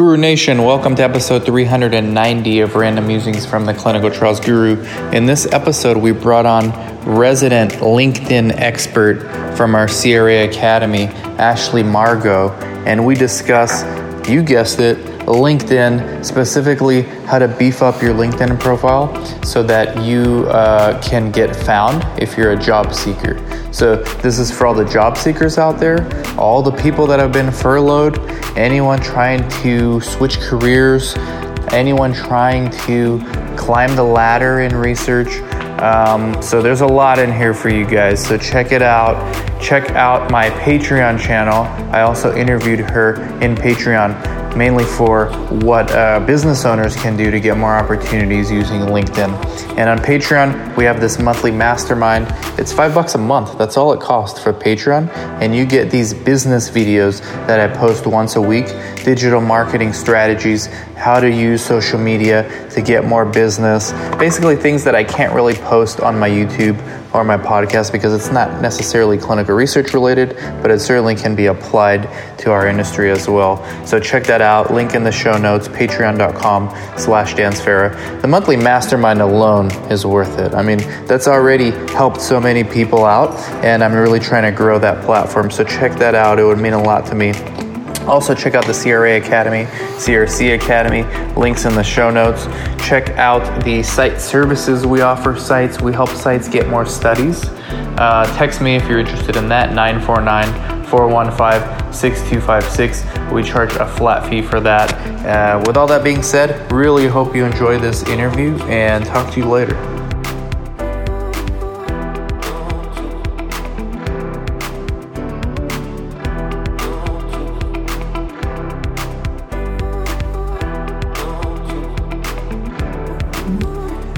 Guru Nation, welcome to episode 390 of Random Musings from the Clinical Trials Guru. In this episode, we brought on resident LinkedIn expert from our CRA Academy, Ashley Margot, and we discuss, you guessed it, LinkedIn, specifically how to beef up your LinkedIn profile so that you can get found if you're a job seeker. So this is for all the job seekers out there, all the people that have been furloughed, anyone trying to switch careers, anyone trying to climb the ladder in research. So there's a lot in here for you guys. So check it out. Check out my Patreon channel. I also interviewed her in Patreon, mainly for what business owners can do to get more opportunities using LinkedIn. And on Patreon, we have this monthly mastermind. It's $5 a month. That's all it costs for Patreon. And you get these business videos that I post once a week, digital marketing strategies, how to use social media to get more business, basically things that I can't really post on my YouTube or my podcast because it's not necessarily clinical research related, but it certainly can be applied to our industry as well. So check that out. Link in the show notes, patreon.com/dansfarah. The monthly mastermind alone is worth it. I mean, that's already helped so many people out, and I'm really trying to grow that platform. So check that out. It would mean a lot to me. Also, check out the CRA Academy, CRC Academy, links in the show notes. Check out the site services we offer sites. We help sites get more studies. Text me if you're interested in that, 949-415-6256. We charge a flat fee for that. With all that being said, really hope you enjoy this interview and talk to you later.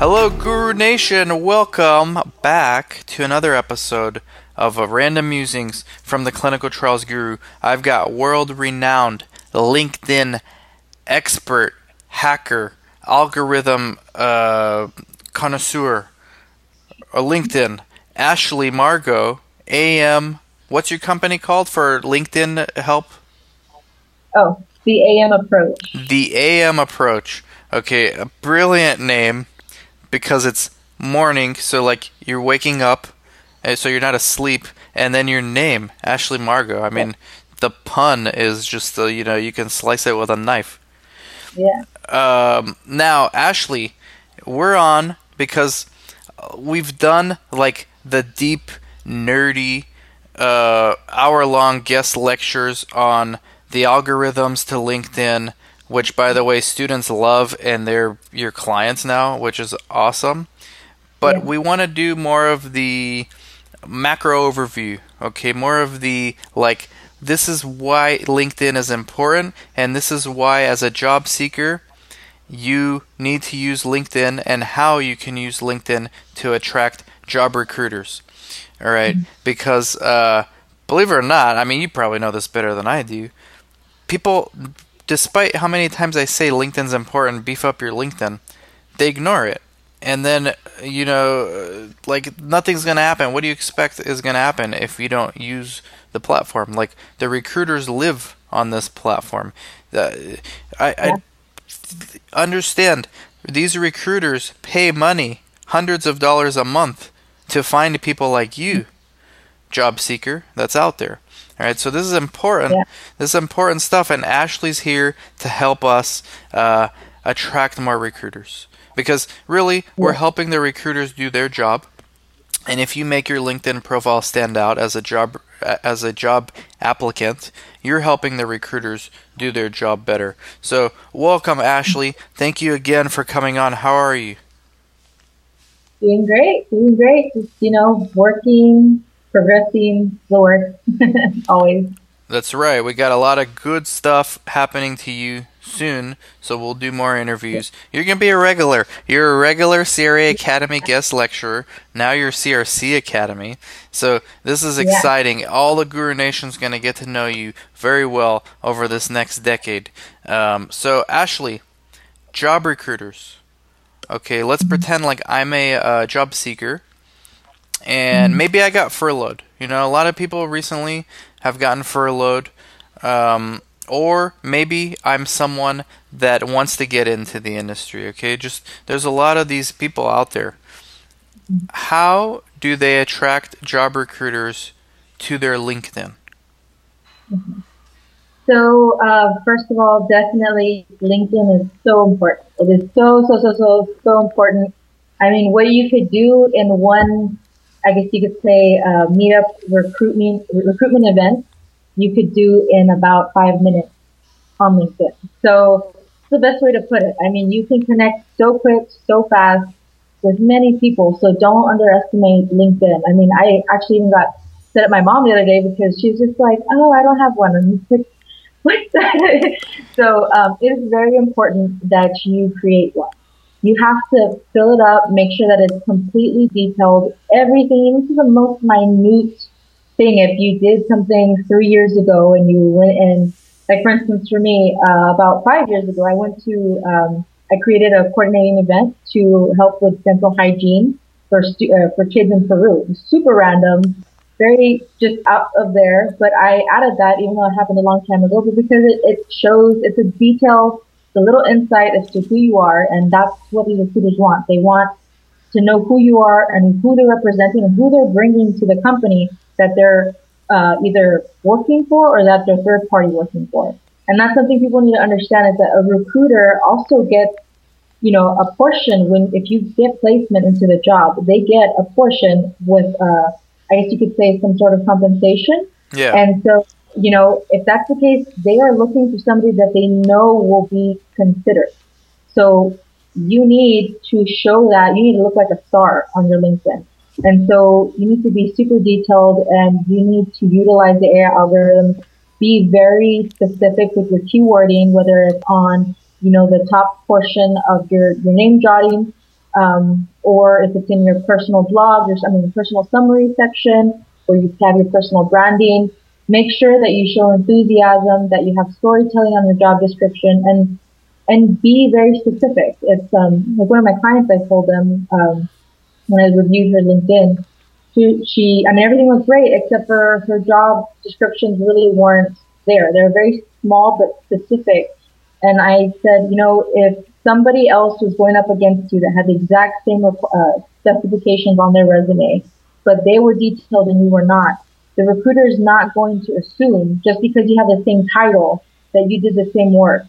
Hello, Guru Nation. Welcome back to another episode of Random Musings from the Clinical Trials Guru. I've got world-renowned LinkedIn expert, hacker, algorithm connoisseur, LinkedIn, Ashley Margot, AM. What's your company called for LinkedIn help? Oh, the AM Approach. The AM Approach. Okay, a brilliant name. Because it's morning, so like you're waking up, so you're not asleep, and then your name, Ashley Margot. I mean, the pun is just, you know, you can slice it with a knife. Yeah. Now, Ashley, we're on because we've done like the deep, nerdy, hour-long guest lectures on the algorithms to LinkedIn, which, by the way, students love, and they're your clients now, which is awesome. But we want to do more of the macro overview, okay? More of the, like, this is why LinkedIn is important, and this is why, as a job seeker, you need to use LinkedIn and how you can use LinkedIn to attract job recruiters, all right? Because, believe it or not, I mean, you probably know this better than I do, people... Despite how many times I say LinkedIn's important, beef up your LinkedIn, they ignore it. And then, you know, like nothing's going to happen. What do you expect is going to happen if you don't use the platform? Like the recruiters live on this platform. I understand these recruiters pay money, hundreds of dollars a month, to find people like you, job seeker, that's out there. All right, so this is important. Yeah. This is important stuff, and Ashley's here to help us attract more recruiters. Because really, we're helping the recruiters do their job. And if you make your LinkedIn profile stand out as a job applicant, you're helping the recruiters do their job better. So welcome, Ashley. Thank you again for coming on. How are you? Doing great. Just, you know, working. Progressing the work, always. That's right. We got a lot of good stuff happening to you soon, so we'll do more interviews. You're going to be a regular. You're a regular CRA Academy guest lecturer. Now you're CRC Academy. So this is exciting. Yeah. All the Guru Nation's going to get to know you very well over this next decade. So, Ashley, job recruiters. Okay, let's pretend like I'm a job seeker. And maybe I got furloughed. You know, a lot of people recently have gotten furloughed. Or maybe I'm someone that wants to get into the industry, okay? Just there's a lot of these people out there. How do they attract job recruiters to their LinkedIn? So, first of all, definitely LinkedIn is so important. It is so important. I mean, what you could do in one, I guess you could say, meetup recruitment event, you could do in about 5 minutes on LinkedIn. So it's the best way to put it. I mean, you can connect so quick, so fast with many people. So don't underestimate LinkedIn. I mean, I actually even got set at my mom the other day because she's just like, oh, I don't have one. And it's like, what's that? So it is very important that you create one. You have to fill it up, make sure that it's completely detailed, everything, even to the most minute thing. If you did something 3 years ago and you went and, like for instance for me, about 5 years ago, I went to, I created a coordinating event to help with dental hygiene for kids in Peru. Super random, very just out of there, but I added that even though it happened a long time ago, but because it shows, it's a detailed, a little insight as to who you are, and that's what the recruiters want. They want to know who you are and who they're representing and who they're bringing to the company that they're either working for or that they're third party working for. And that's something people need to understand, is that a recruiter also gets, you know, a portion when, if you get placement into the job, they get a portion with, I guess you could say, some sort of compensation. Yeah. And so, you know, if that's the case, they are looking for somebody that they know will be considered. So you need to show that, you need to look like a star on your LinkedIn. And so you need to be super detailed, and you need to utilize the AI algorithm, be very specific with your keywording, whether it's on, you know, the top portion of your name jotting, or if it's in your personal blog, or your personal summary section, or you have your personal branding. Make sure that you show enthusiasm, that you have storytelling on your job description, and be very specific. It's like one of my clients, I told them when I reviewed her LinkedIn, she, I mean, everything was great except for her job descriptions really weren't there. They're very small but specific. And I said, you know, if somebody else was going up against you that had the exact same specifications on their resume, but they were detailed and you were not, the recruiter is not going to assume just because you have the same title that you did the same work.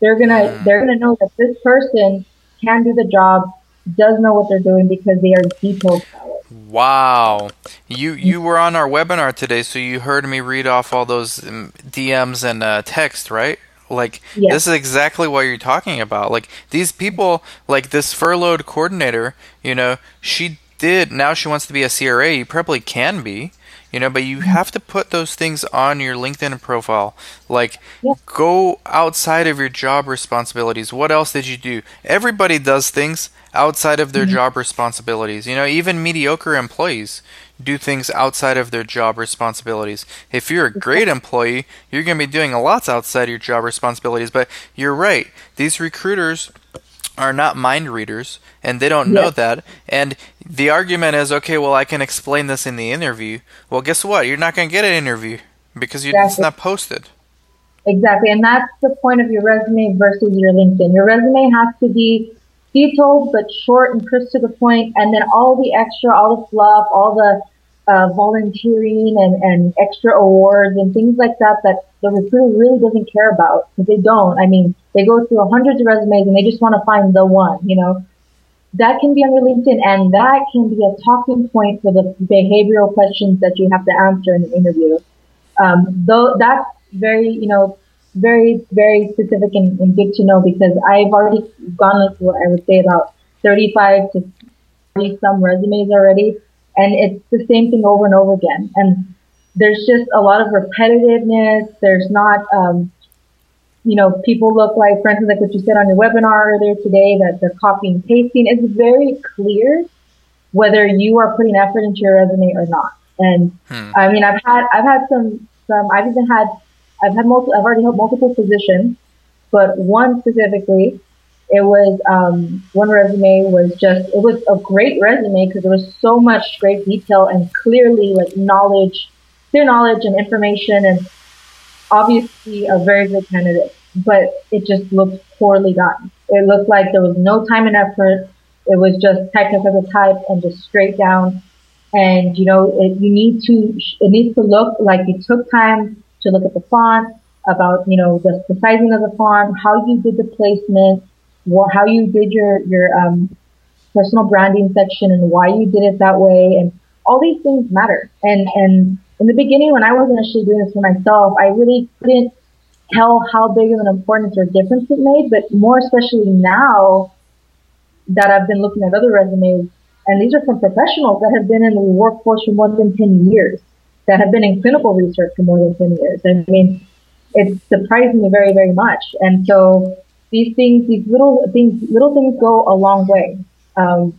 They're gonna know that this person can do the job, does know what they're doing because they are detailed about it. Wow, you were on our webinar today, so you heard me read off all those DMs and text, right? Like, yes. This is exactly what you're talking about. Like these people, like this furloughed coordinator, you know, now she wants to be a CRA. You probably can be. You know, but you have to put those things on your LinkedIn profile. Like, yeah. Go outside of your job responsibilities. What else did you do? Everybody does things outside of their job responsibilities. You know, even mediocre employees do things outside of their job responsibilities. If you're a great employee, you're going to be doing a lot outside of your job responsibilities. But you're right. These recruiters are not mind readers, and they don't know that. And the argument is, okay, well, I can explain this in the interview. Well, guess what? You're not going to get an interview because it's not posted. Exactly. And that's the point of your resume versus your LinkedIn. Your resume has to be detailed but short and crisp to the point, and then all the extra, all the fluff, all the volunteering and extra awards and things like that the recruiter really doesn't care about, because they don't. I mean, they go through hundreds of resumes and they just want to find the one, you know. That can be on your LinkedIn, and that can be a talking point for the behavioral questions that you have to answer in the interview. Though that's very, you know, very, very specific and good to know, because I've already gone through, I would say, about 35 to 40 some resumes already. And it's the same thing over and over again. And there's just a lot of repetitiveness. There's not, you know, people look like, for instance, like what you said on your webinar earlier today, that they're copying and pasting. It's very clear whether you are putting effort into your resume or not. And I mean, I've already held multiple positions, but one specifically, it was, one resume was just, it was a great resume because there was so much great detail and clearly like knowledge, clear knowledge and information. And obviously a very good candidate, but it just looked poorly gotten. It looked like there was no time and effort. It was just technical type and just straight down. And, you know, it needs to look like you took time to look at the font, about, you know, the sizing of the font, how you did the placement, how you did your personal branding section and why you did it that way. And all these things matter. And in the beginning, when I wasn't actually doing this for myself, I really couldn't tell how big of an importance or difference it made. But more especially now that I've been looking at other resumes, and these are from professionals that have been in the workforce for more than 10 years, that have been in clinical research for more than 10 years. I mean, it surprised me very, very much. And so these little things go a long way. And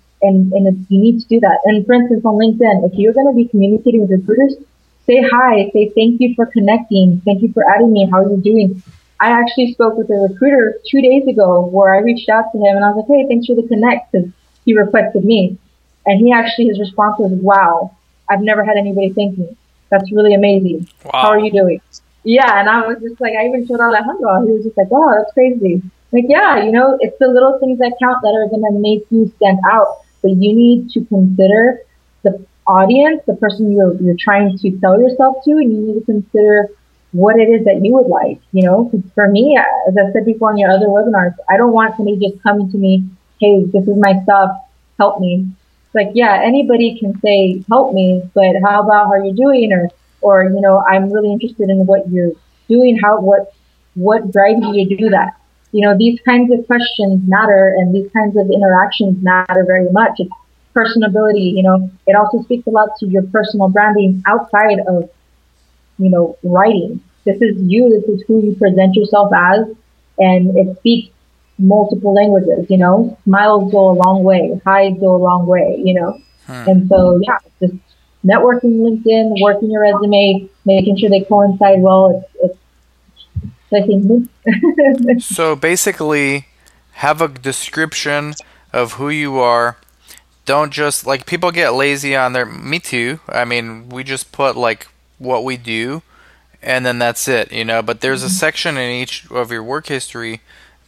you need to do that. And for instance, on LinkedIn, if you're going to be communicating with recruiters, say hi, say thank you for connecting, thank you for adding me, how are you doing? I actually spoke with a recruiter 2 days ago where I reached out to him and I was like, hey, thanks for the connect, because he requested me. And his response was, wow, I've never had anybody thank me. That's really amazing. Wow. How are you doing? Yeah, and I was just like, I even showed Alejandro. He was just like, wow, that's crazy. Like, yeah, you know, it's the little things that count that are going to make you stand out. But you need to consider the audience, the person you're trying to sell yourself to, and you need to consider what it is that you would like, you know. Because for me, as I said before on your other webinars, I don't want somebody just coming to me, hey, this is my stuff, help me. It's like, yeah, anybody can say, help me, but how about how you're doing? Or you know, I'm really interested in what you're doing, what drives you to do that? You know, these kinds of questions matter, and these kinds of interactions matter very much. It's personability, you know. It also speaks a lot to your personal branding outside of, you know, writing. This is you. This is who you present yourself as, and it speaks multiple languages, you know. Smiles go a long way. Highs go a long way, you know. And so, yeah, just networking, LinkedIn, working your resume, making sure they coincide well. So basically, have a description of who you are. Don't just, like, people get lazy on their, me too. I mean, we just put like what we do and then that's it, you know. But there's a section in each of your work history,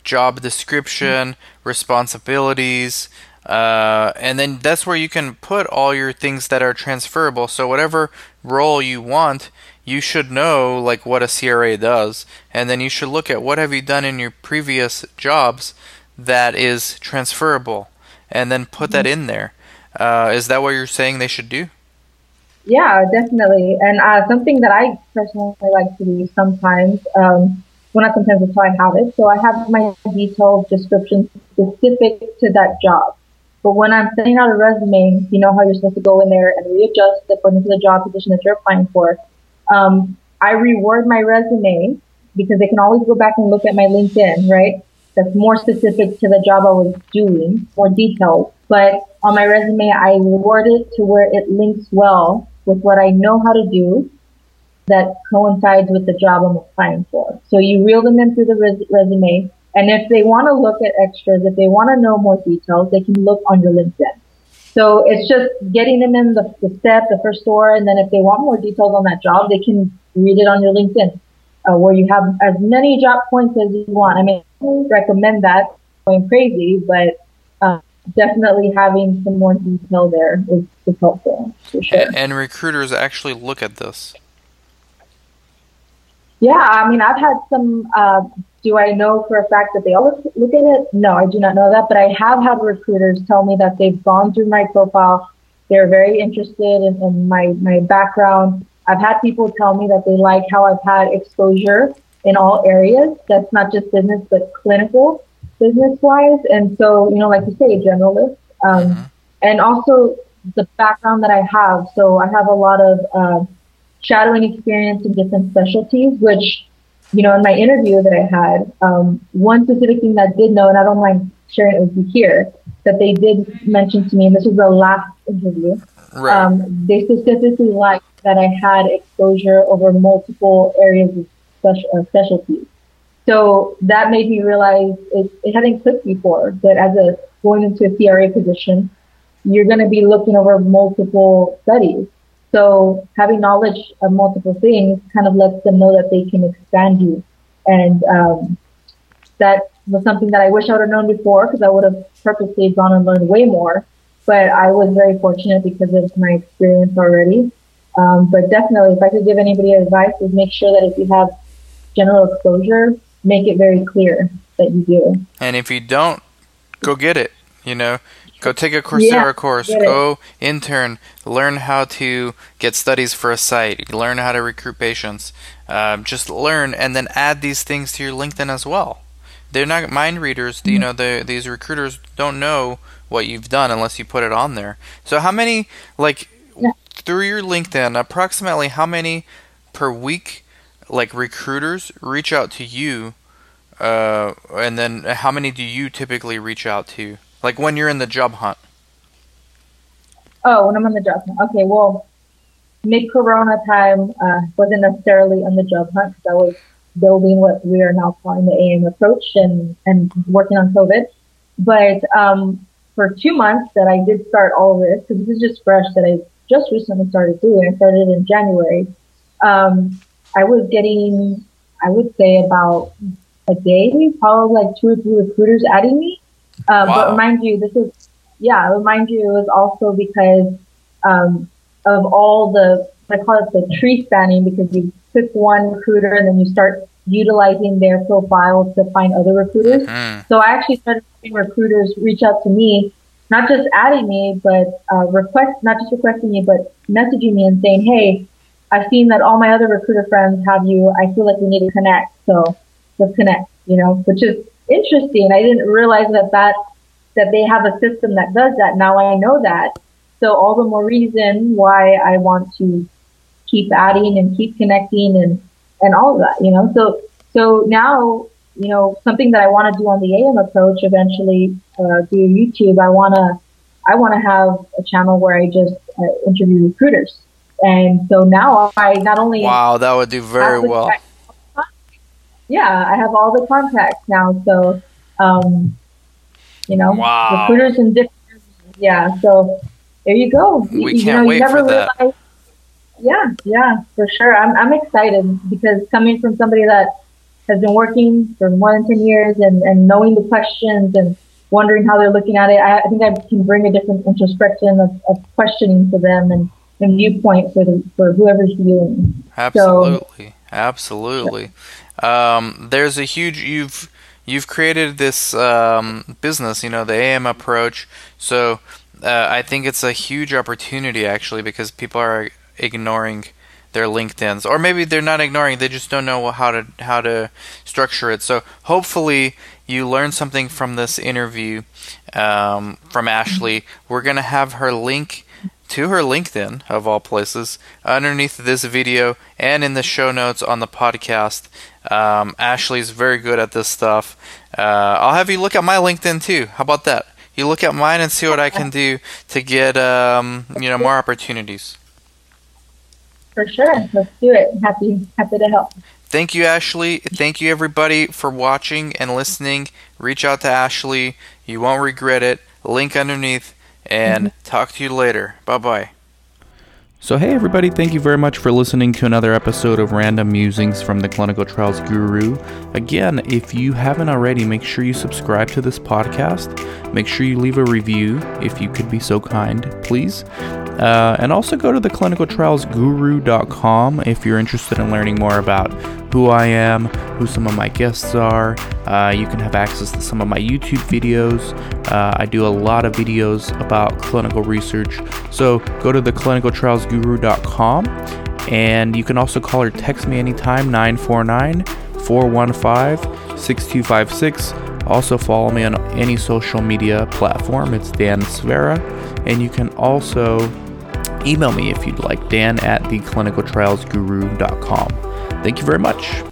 job description, responsibilities, and then that's where you can put all your things that are transferable. So whatever role you want, you should know like what a CRA does, and then you should look at what have you done in your previous jobs that is transferable, and then put that in there. Is that what you're saying they should do? Yeah, definitely. And something that I personally like to do sometimes, well, not sometimes, that's why I have it. So I have my detailed description specific to that job. But when I'm sending out a resume, you know how you're supposed to go in there and readjust according to the job position that you're applying for. I reword my resume because they can always go back and look at my LinkedIn, right? That's more specific to the job I was doing, more detailed. But on my resume, I reword it to where it links well with what I know how to do that coincides with the job I'm applying for. So you reel them in through the resume. And if they want to look at extras, if they want to know more details, they can look on your LinkedIn. So it's just getting them in the step, the first door, and then if they want more details on that job, they can read it on your LinkedIn, where you have as many job points as you want. I mean, I recommend that. Going crazy, but definitely having some more detail there is helpful. For sure. And recruiters actually look at this. Yeah, I mean, I've had some. Do I know for a fact that they all look at it? No, I do not know that, but I have had recruiters tell me that they've gone through my profile. They're very interested in my background. I've had people tell me that they like how I've had exposure in all areas. That's not just business, but clinical business-wise. And so, you know, like you say, generalist. And also the background that I have. So I have a lot of shadowing experience in different specialties, which, you know, in my interview that I had, one specific thing that I did know, and I don't mind sharing it with you here, that they did mention to me, and this was the last interview, right. They specifically liked that I had exposure over multiple areas of specialties. So that made me realize it hadn't clicked before, that as a going into a CRA position, you're going to be looking over multiple studies. So having knowledge of multiple things kind of lets them know that they can expand you. And that was something that I wish I would have known before, because I would have purposely gone and learned way more. But I was very fortunate because of my experience already. But definitely, if I could give anybody advice, is make sure that if you have general exposure, make it very clear that you do. And if you don't, go get it, you know. Go take a Coursera course, go intern, learn how to get studies for a site, learn how to recruit patients. Just learn and then add these things to your LinkedIn as well. They're not mind readers. You know, these recruiters don't know what you've done unless you put it on there. So how many, like, through your LinkedIn, approximately how many per week, like, recruiters reach out to you? And then how many do you typically reach out to? Like when you're in the job hunt. Oh, when I'm on the job hunt. Okay, well, mid-corona time wasn't necessarily on the job hunt because I was building what we are now calling the AM Approach and working on COVID. But for 2 months that I did start all of this, because this is just fresh that I just recently started doing. I started in January. I was getting, I would say, about a day, probably like 2 or 3 recruiters adding me. But mind you, this is, mind you, it was also because of all the, I call it the tree spanning, because you pick one recruiter and then you start utilizing their profiles to find other recruiters. Mm-hmm. So I actually started having recruiters reach out to me, not just adding me, but requesting me, but messaging me and saying, hey, I've seen that all my other recruiter friends have you. I feel like we need to connect. So let's connect, you know, which is interesting. I didn't realize that they have a system that does that. Now I know that. So all the more reason why I want to keep adding and keep connecting and all of that, you know. So now, you know, something that I want to do on the AM Approach eventually via YouTube, I want to have a channel where I just interview recruiters. And so now I not only... Wow, that would do very well. I have all the contacts now, so, you know, recruiters and different, so there you go. We can't wait for that. Yeah, for sure. I'm excited because coming from somebody that has been working for more than 10 years and knowing the questions and wondering how they're looking at it, I think I can bring a different introspection of questioning for them and a viewpoint for whoever's viewing. Absolutely. There's a huge, you've created this business, you know, the AM Approach. So I think it's a huge opportunity actually, because people are ignoring their LinkedIns, or maybe they're not ignoring, they just don't know how to structure it. So hopefully you learned something from this interview from Ashley. We're gonna have her link to her LinkedIn, of all places, underneath this video and in the show notes on the podcast. Ashley's very good at this stuff. I'll have you look at my LinkedIn too. How about that? You look at mine and see what I can do to get more opportunities. For sure. Let's do it. Happy to help. Thank you, Ashley. Thank you, everybody, for watching and listening. Reach out to Ashley. You won't regret it. Link underneath. And talk to you later. Bye-bye. So hey everybody, thank you very much for listening to another episode of Random Musings from the Clinical Trials Guru. Again, if you haven't already, make sure you subscribe to this podcast. Make sure you leave a review if you could be so kind, please. And also go to theclinicaltrialsguru.com if you're interested in learning more about who I am, who some of my guests are. You can have access to some of my YouTube videos. I do a lot of videos about clinical research. So go to theclinicaltrialsguru.com, and you can also call or text me anytime, 949-415-6256. Also follow me on any social media platform. It's Dan Svera. And you can also email me if you'd like, dan@theclinicaltrialsguru.com. Thank you very much.